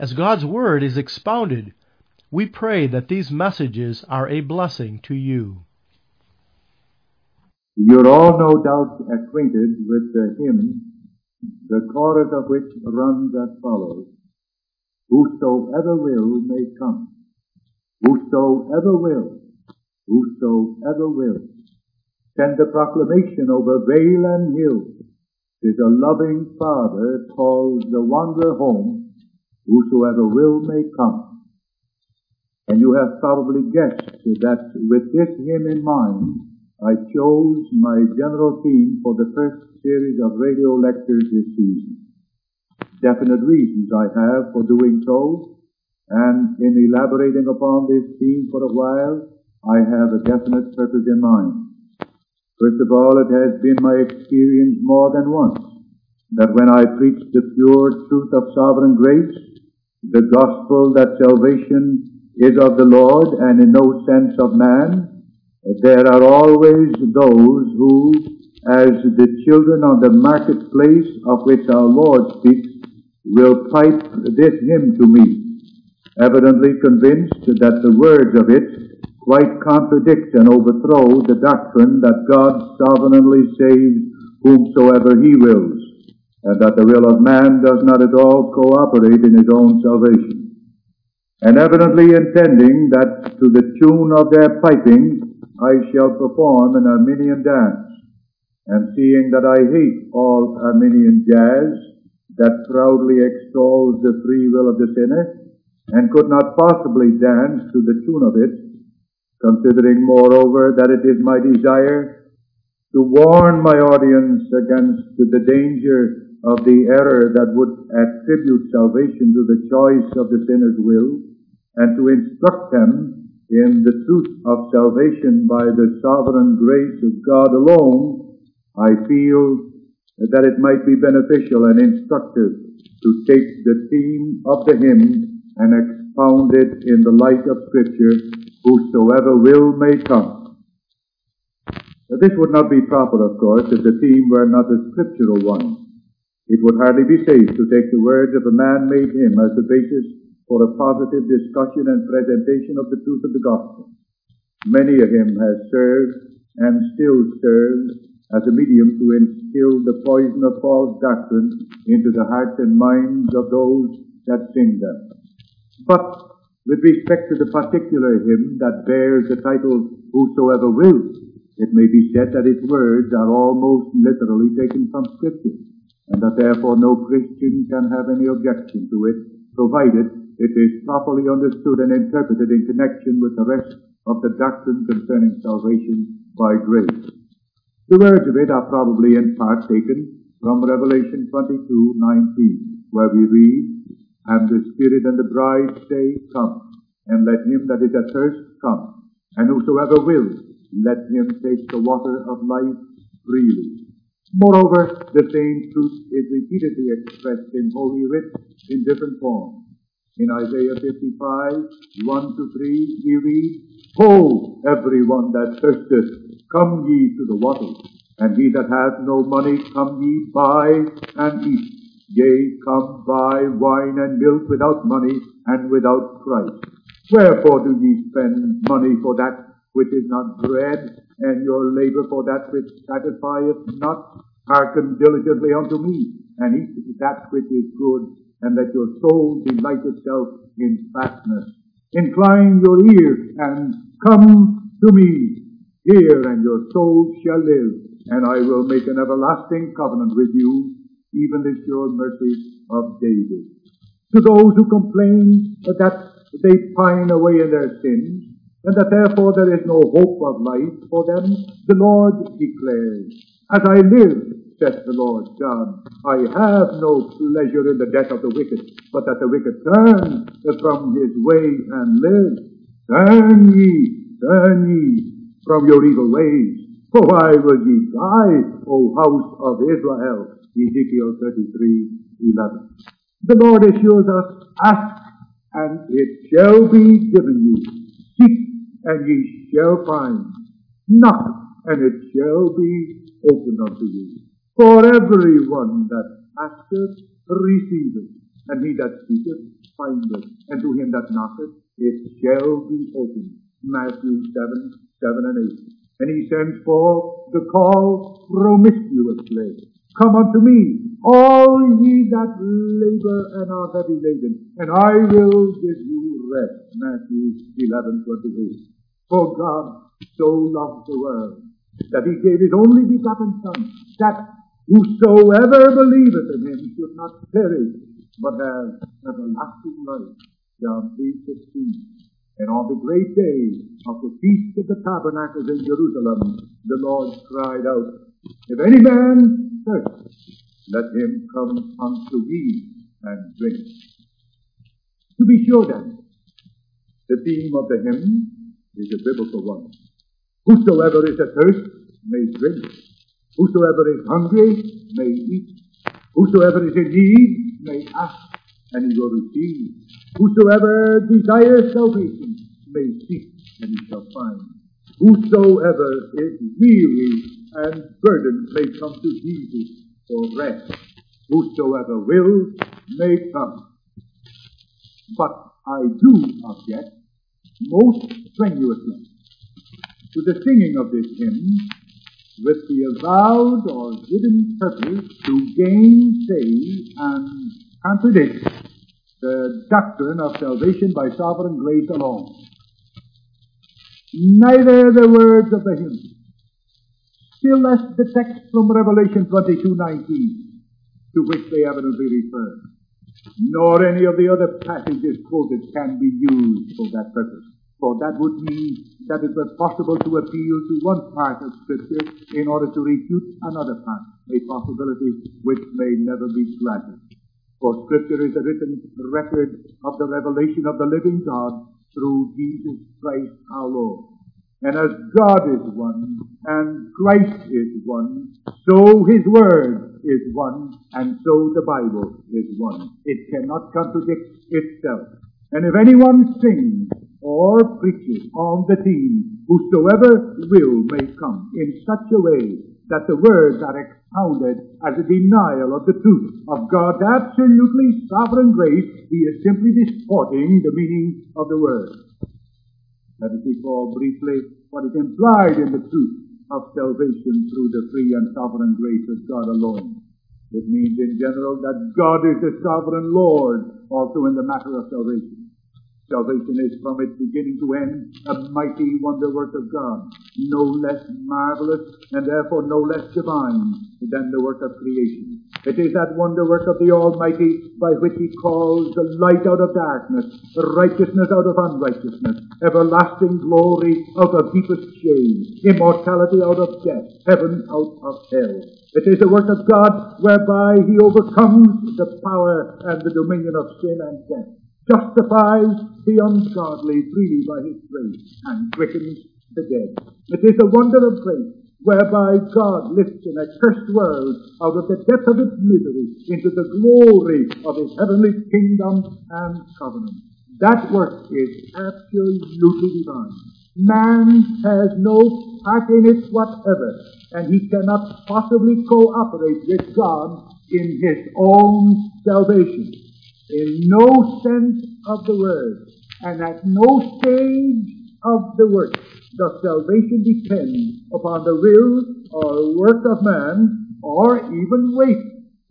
As God's Word is expounded, we pray that these messages are a blessing to you. You're all no doubt acquainted with the hymn, the chorus of which runs as follows: Whosoever will may come, whosoever will, whosoever will. Send the proclamation over vale and hill, 'tis a loving Father calls the wanderer home, whosoever will may come. And you have probably guessed that with this hymn in mind, I chose my general theme for the first series of radio lectures this season. Definite reasons I have for doing so, and in elaborating upon this theme for a while, I have a definite purpose in mind. First of all, it has been my experience more than once that when I preach the pure truth of sovereign grace, the gospel that salvation is of the Lord and in no sense of man, there are always those who, as the children on the marketplace of which our Lord speaks, will pipe this hymn to me, evidently convinced that the words of it quite contradict and overthrow the doctrine that God sovereignly saves whomsoever He wills, and that the will of man does not at all cooperate in his own salvation. And evidently intending that to the tune of their piping I shall perform an Arminian dance, and seeing that I hate all Arminian jazz that proudly extols the free will of the sinner, and could not possibly dance to the tune of it, considering moreover that it is my desire to warn my audience against the danger of the error that would attribute salvation to the choice of the sinner's will, and to instruct them in the truth of salvation by the sovereign grace of God alone, I feel that it might be beneficial and instructive to take the theme of the hymn and expound it in the light of Scripture, whosoever will may come. Now, this would not be proper, of course, if the theme were not a scriptural one. It would hardly be safe to take the words of a man-made hymn as the basis for a positive discussion and presentation of the truth of the gospel. Many a hymn has served and still serves as a medium to instill the poison of false doctrine into the hearts and minds of those that sing them. But with respect to the particular hymn that bears the title Whosoever Will, it may be said that its words are almost literally taken from Scripture, and that therefore no Christian can have any objection to it, provided it is properly understood and interpreted in connection with the rest of the doctrine concerning salvation by grace. The words of it are probably in part taken from Revelation 22:19, where we read, "And the Spirit and the bride say, Come, and let him that is athirst come, and whosoever will, let him take the water of life freely." Moreover, the same truth is repeatedly expressed in Holy Writ in different forms. In Isaiah 55:1-3, we read, "Ho, everyone that thirsteth, come ye to the water, and he that hath no money, come ye buy and eat. Yea, come buy wine and milk without money and without price. Wherefore do ye spend money for that which is not bread, and your labor for that which satisfieth not? Hearken diligently unto me, and eat that which is good, and let your soul delight itself in fatness. Incline your ear, and come to me. Hear, and your soul shall live, and I will make an everlasting covenant with you, even the sure mercies of David." To those who complain that they pine away in their sins, and that therefore there is no hope of life for them, the Lord declares, "As I live, saith the Lord God, I have no pleasure in the death of the wicked, but that the wicked turn from his way and live. Turn ye from your evil ways, for why will ye die, O house of Israel? Ezekiel 33:11. The Lord assures us, ask, and it shall be given you. Seek, and ye shall find. Knock, and it shall be opened unto you. For everyone that asketh, receiveth, and he that seeketh, findeth, and to him that knocketh, it shall be opened. Matthew 7:7-8. And he sends forth the call promiscuously. Come unto me, all ye that labor and are heavy laden, and I will give you rest. Matthew 11:28. For God so loved the world, that he gave his only begotten Son, that whosoever believeth in him should not perish, but have everlasting life. John 3:16. And on the great day of the Feast of the Tabernacles in Jerusalem, the Lord cried out, If any man thirst, let him come unto me and drink. To be sure then, the theme of the hymn is a biblical one. Whosoever is athirst may drink. Whosoever is hungry may eat. Whosoever is in need may ask, and he will receive. Whosoever desires salvation may seek, and he shall find. Whosoever is weary and burdened may come to Jesus for rest. Whosoever will may come. But I do object most strenuously to the singing of this hymn with the avowed or hidden purpose to gainsay and contradict the doctrine of salvation by sovereign grace alone. Neither the words of the hymn, still less the text from Revelation 22:19, to which they evidently refer, nor any of the other passages quoted can be used for that purpose, for that would mean that it was possible to appeal to one part of Scripture in order to refute another part, a possibility which may never be granted. For Scripture is a written record of the revelation of the living God through Jesus Christ our Lord. And as God is one, and Christ is one, so his word is one, and so the Bible is one. It cannot contradict itself. And if anyone sings or preaches on the theme, whosoever will may come, in such a way that the words are expounded as a denial of the truth of God's absolutely sovereign grace, he is simply distorting the meaning of the word. Let us recall briefly what is implied in the truth of salvation through the free and sovereign grace of God alone. It means in general that God is the sovereign Lord also in the matter of salvation. Salvation is from its beginning to end a mighty wonder-work of God, no less marvelous and therefore no less divine than the work of creation. It is that wonder-work of the Almighty by which he calls the light out of darkness, righteousness out of unrighteousness, everlasting glory out of deepest shade, immortality out of death, heaven out of hell. It is the work of God whereby he overcomes the power and the dominion of sin and death, justifies the ungodly freely by his grace, and quickens the dead. It is the wonder of grace whereby God lifts an accursed world out of the depth of its misery into the glory of his heavenly kingdom and covenant. That work is absolutely divine. Man has no part in it whatever, and he cannot possibly cooperate with God in his own salvation. In no sense of the word, and at no stage of the work, does salvation depend upon the will or work of man, or even wait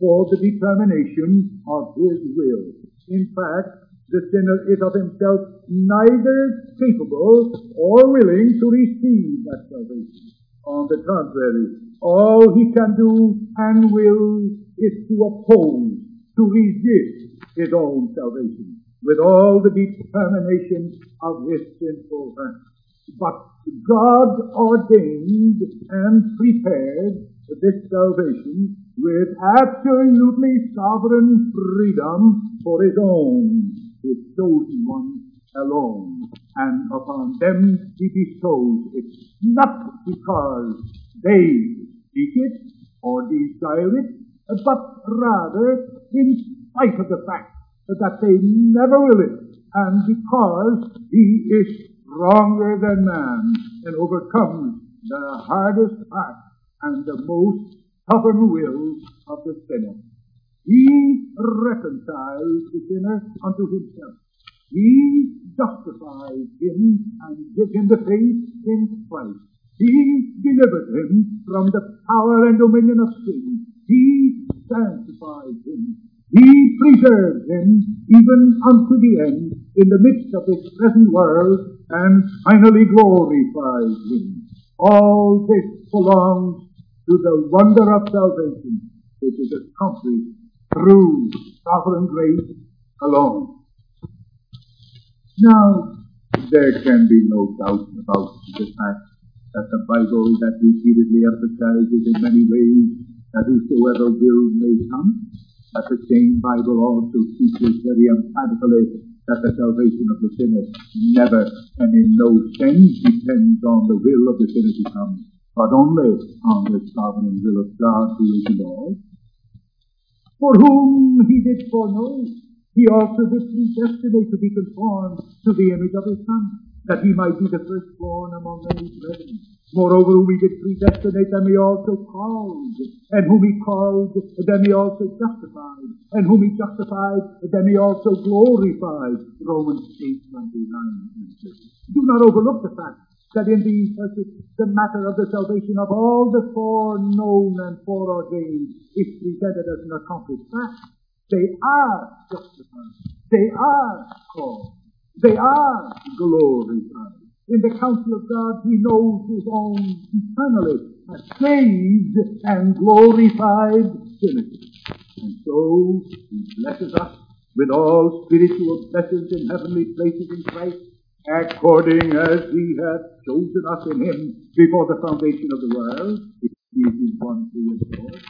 for the determination of his will. In fact, the sinner is of himself neither capable or willing to receive that salvation. On the contrary, all he can do and will is to oppose, to resist his own salvation with all the determination of his sinful heart. But God ordained and prepared this salvation with absolutely sovereign freedom for his own, his chosen ones alone, and upon them he bestows it, not because they seek it or desire it, but rather in spite of the fact that they never will it, and because he is stronger than man and overcomes the hardest heart and the most stubborn will of the sinner. He reconciles the sinner unto himself. He justifies him and gives him the faith in Christ. He delivered him from the power and dominion of sin. He sanctifies him. He preserves him even unto the end in the midst of this present world, and finally glorifies him. All this belongs to the wonder of salvation, which is accomplished through sovereign grace alone. Now, there can be no doubt about the fact that the Bible that repeatedly emphasizes in many ways that whosoever will may come, that the same Bible also teaches very emphatically that the salvation of the sinner never and in no sense depends on the will of the sinner to come, but only on the sovereign will of God who is the Lord. For whom he did foreknow, he also did predestinate to be conformed to the image of his Son, that he might be the firstborn among many brethren. Moreover, whom he did predestinate, them he also called. And whom he called, them he also justified. And whom he justified, them he also glorified. Romans 8:29. Do not overlook the fact that in these verses the matter of the salvation of all the foreknown and foreordained is presented as an accomplished fact. They are justified. They are called. They are glorified. In the counsel of God, he knows his own eternally saved and glorified sinners. And so he blesses us with all spiritual blessings in heavenly places in Christ, according as he hath chosen us in him before the foundation of the world. Ephesians 1:3-4.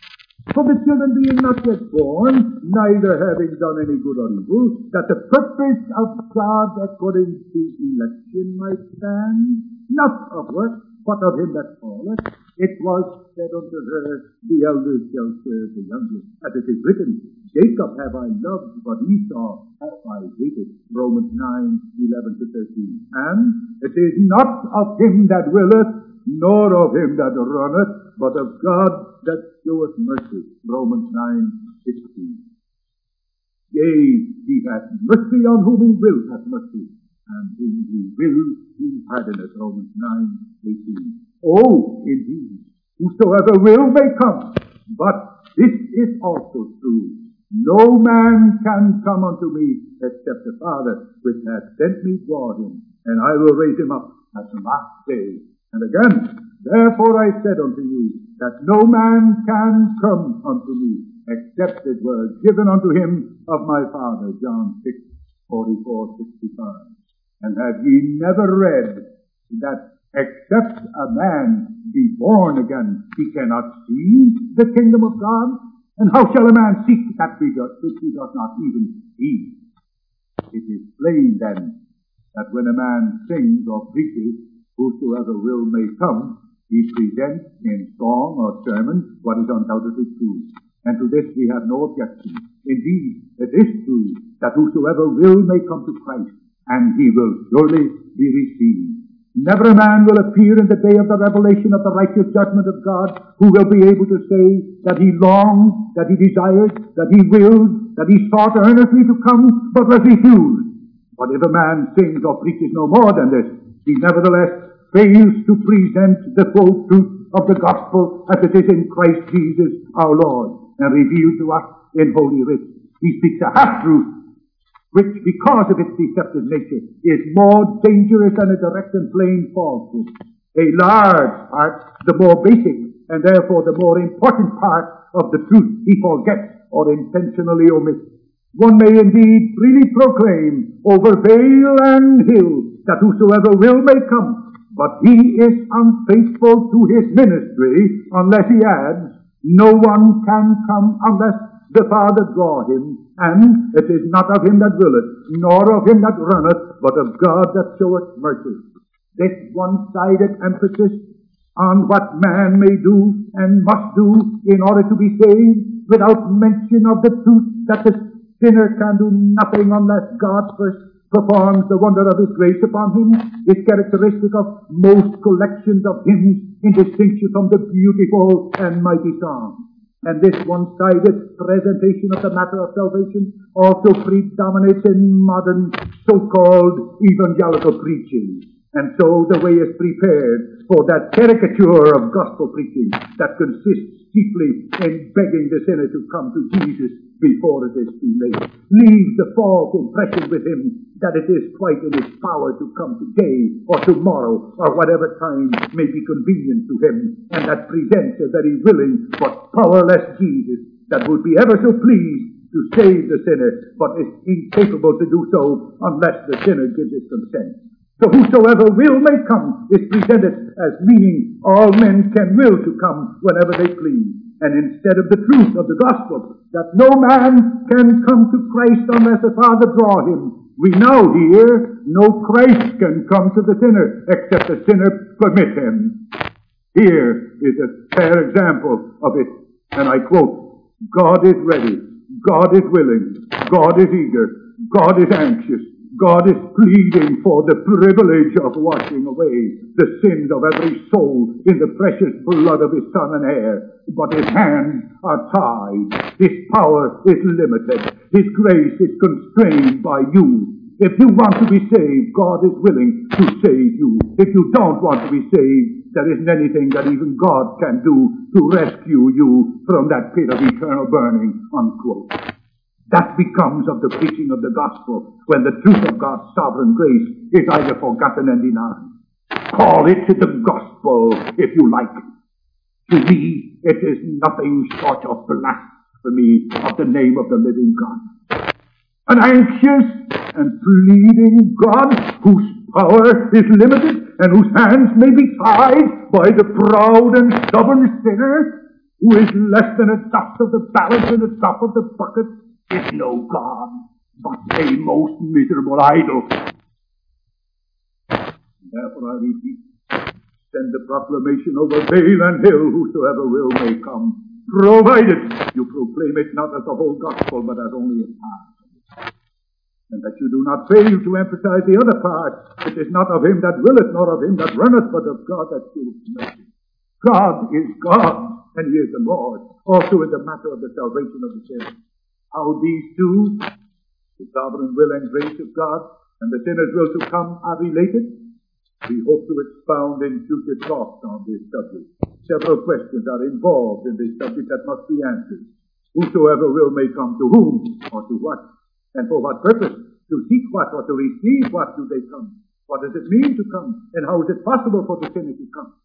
For the children being not yet born, neither having done any good or evil, that the purpose of God according to election might stand, not of works, but of him that calleth. It was said unto her, the elders shall serve the younger. As it is written, Jacob have I loved, but Esau have I hated. Romans 9:11-13. And it is not of him that willeth, nor of him that runneth, but of God that showeth mercy. Romans 9:16. Yea, he hath mercy on whom he will hath mercy, and whom he will he hardeneth. Romans 9:18. Oh, indeed, whosoever will may come, but this is also true. No man can come unto me except the Father which hath sent me draw him, and I will raise him up at the last day. And again, therefore I said unto you, that no man can come unto me, except it were given unto him of my Father. John 6:44-65. And have ye never read that except a man be born again, he cannot see the kingdom of God? And how shall a man seek that which he does not even see? It is plain then, that when a man sings or preaches, whosoever will may come, he presents in song or sermon what is undoubtedly true. And to this we have no objection. Indeed, it is true that whosoever will may come to Christ, and he will surely be received. Never a man will appear in the day of the revelation of the righteous judgment of God who will be able to say that he longed, that he desired, that he willed, that he sought earnestly to come, but was refused. But if a man sings or preaches no more than this, he nevertheless fails to present the full truth of the gospel as it is in Christ Jesus our Lord, and revealed to us in Holy Writ. He speaks a half-truth, which, because of its deceptive nature, is more dangerous than a direct and plain falsehood. A large part, the more basic, and therefore the more important part of the truth he forgets or intentionally omits. One may indeed freely proclaim over vale and hill that whosoever will may come, But he is unfaithful to his ministry unless he adds, no one can come unless the Father draw him, and it is not of him that willeth, nor of him that runneth, but of God that showeth mercy. This one-sided emphasis on what man may do and must do in order to be saved, without mention of the truth that the sinner can do nothing unless God first performs the wonder of his grace upon him, is characteristic of most collections of hymns in distinction from the beautiful and mighty Psalms. And this one-sided presentation of the matter of salvation also predominates in modern so-called evangelical preaching. And so the way is prepared for that caricature of gospel preaching that consists chiefly in begging the sinner to come to Jesus before it is too late. Leaves the false impression with him that it is quite in his power to come today or tomorrow or whatever time may be convenient to him, and that presents a very willing but powerless Jesus that would be ever so pleased to save the sinner, but is incapable to do so unless the sinner gives his consent. So whosoever will may come is presented as meaning all men can will to come whenever they please. And instead of the truth of the gospel, that no man can come to Christ unless the Father draw him, we now hear no Christ can come to the sinner except the sinner permit him. Here is a fair example of it, and I quote, God is ready, God is willing, God is eager, God is anxious, God is pleading for the privilege of washing away the sins of every soul in the precious blood of his Son and heir. But his hands are tied. His power is limited. His grace is constrained by you. If you want to be saved, God is willing to save you. If you don't want to be saved, there isn't anything that even God can do to rescue you from that pit of eternal burning, unquote. That becomes of the preaching of the gospel when the truth of God's sovereign grace is either forgotten and denied. Call it the gospel if you like. To me, it is nothing short of blasphemy of the name of the living God. An anxious and pleading God whose power is limited and whose hands may be tied by the proud and stubborn sinner who is less than a dot of the balance and a drop of the bucket, is no God, but a most miserable idol. Therefore I repeat, send the proclamation over vale and hill, whosoever will may come, provided you proclaim it not as the whole gospel, but as only a part. And that you do not fail to emphasize the other part, it is not of him that willeth, nor of him that runneth, but of God that showeth mercy. God is God, and he is the Lord, also in the matter of the salvation of the sinner. How these two, the sovereign will and grace of God, and the sinner's will to come, are related, we hope to expound in future talks on this subject. Several questions are involved in this subject that must be answered. Whosoever will may come, to whom, or to what, and for what purpose? To seek what, or to receive what do they come? What does it mean to come, and how is it possible for the sinner to come?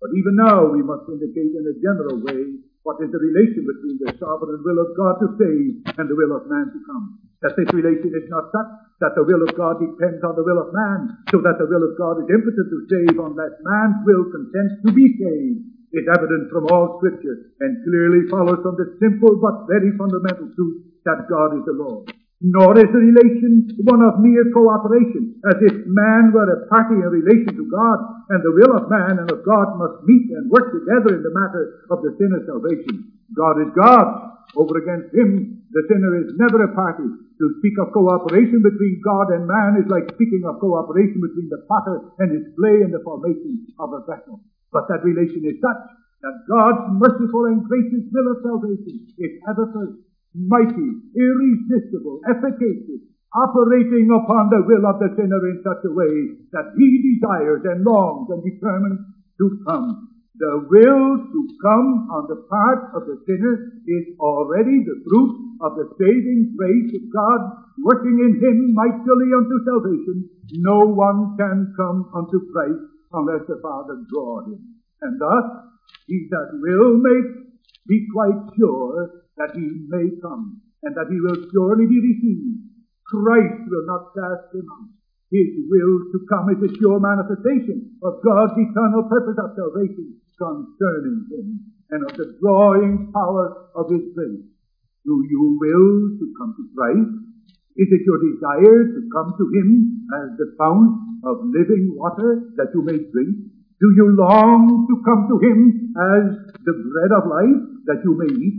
But even now we must indicate in a general way what is the relation between the sovereign will of God to save and the will of man to come. That this relation is not such that the will of God depends on the will of man, so that the will of God is impotent to save unless man's will consents to be saved, is evident from all Scripture and clearly follows from the simple but very fundamental truth that God is the Lord. Nor is the relation one of mere cooperation, as if man were a party in relation to God, and the will of man and of God must meet and work together in the matter of the sinner's salvation. God is God. Over against him, the sinner is never a party. To speak of cooperation between God and man is like speaking of cooperation between the potter and his clay in the formation of a vessel. But that relation is such that God's merciful and gracious will of salvation is ever first, mighty, irresistible, efficacious, operating upon the will of the sinner in such a way that he desires and longs and determines to come. The will to come on the part of the sinner is already the fruit of the saving grace of God, working in him mightily unto salvation. No one can come unto Christ unless the Father draw him. And thus, he that will may be quite sure that he may come, and that he will surely be received. Christ will not cast him out. His will to come is a sure manifestation of God's eternal purpose of salvation concerning him, and of the drawing power of his grace. Do you will to come to Christ? Is it your desire to come to him as the fount of living water that you may drink? Do you long to come to him as the bread of life that you may eat?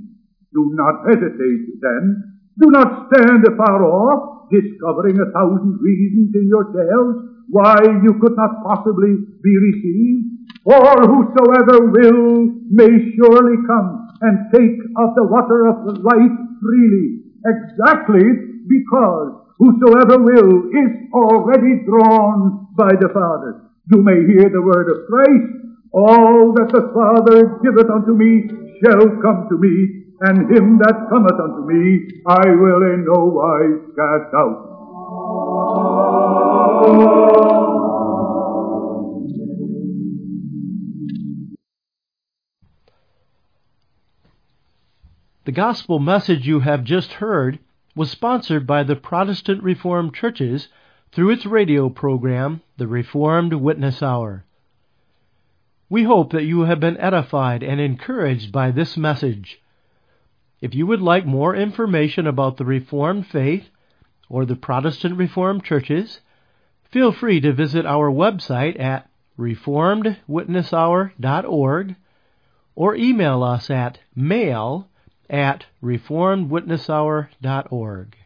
Do not hesitate then. Do not stand afar off, discovering 1,000 reasons in yourselves why you could not possibly be received. For whosoever will may surely come and take of the water of life freely, exactly because whosoever will is already drawn by the Father. You may hear the word of Christ, all that the Father giveth unto me shall come to me, and him that cometh unto me I will in no wise cast out. The gospel message you have just heard was sponsored by the Protestant Reformed Churches through its radio program, the Reformed Witness Hour. We hope that you have been edified and encouraged by this message. If you would like more information about the Reformed faith or the Protestant Reformed Churches, feel free to visit our website at reformedwitnesshour.org or email us at mail@reformedwitnesshour.org.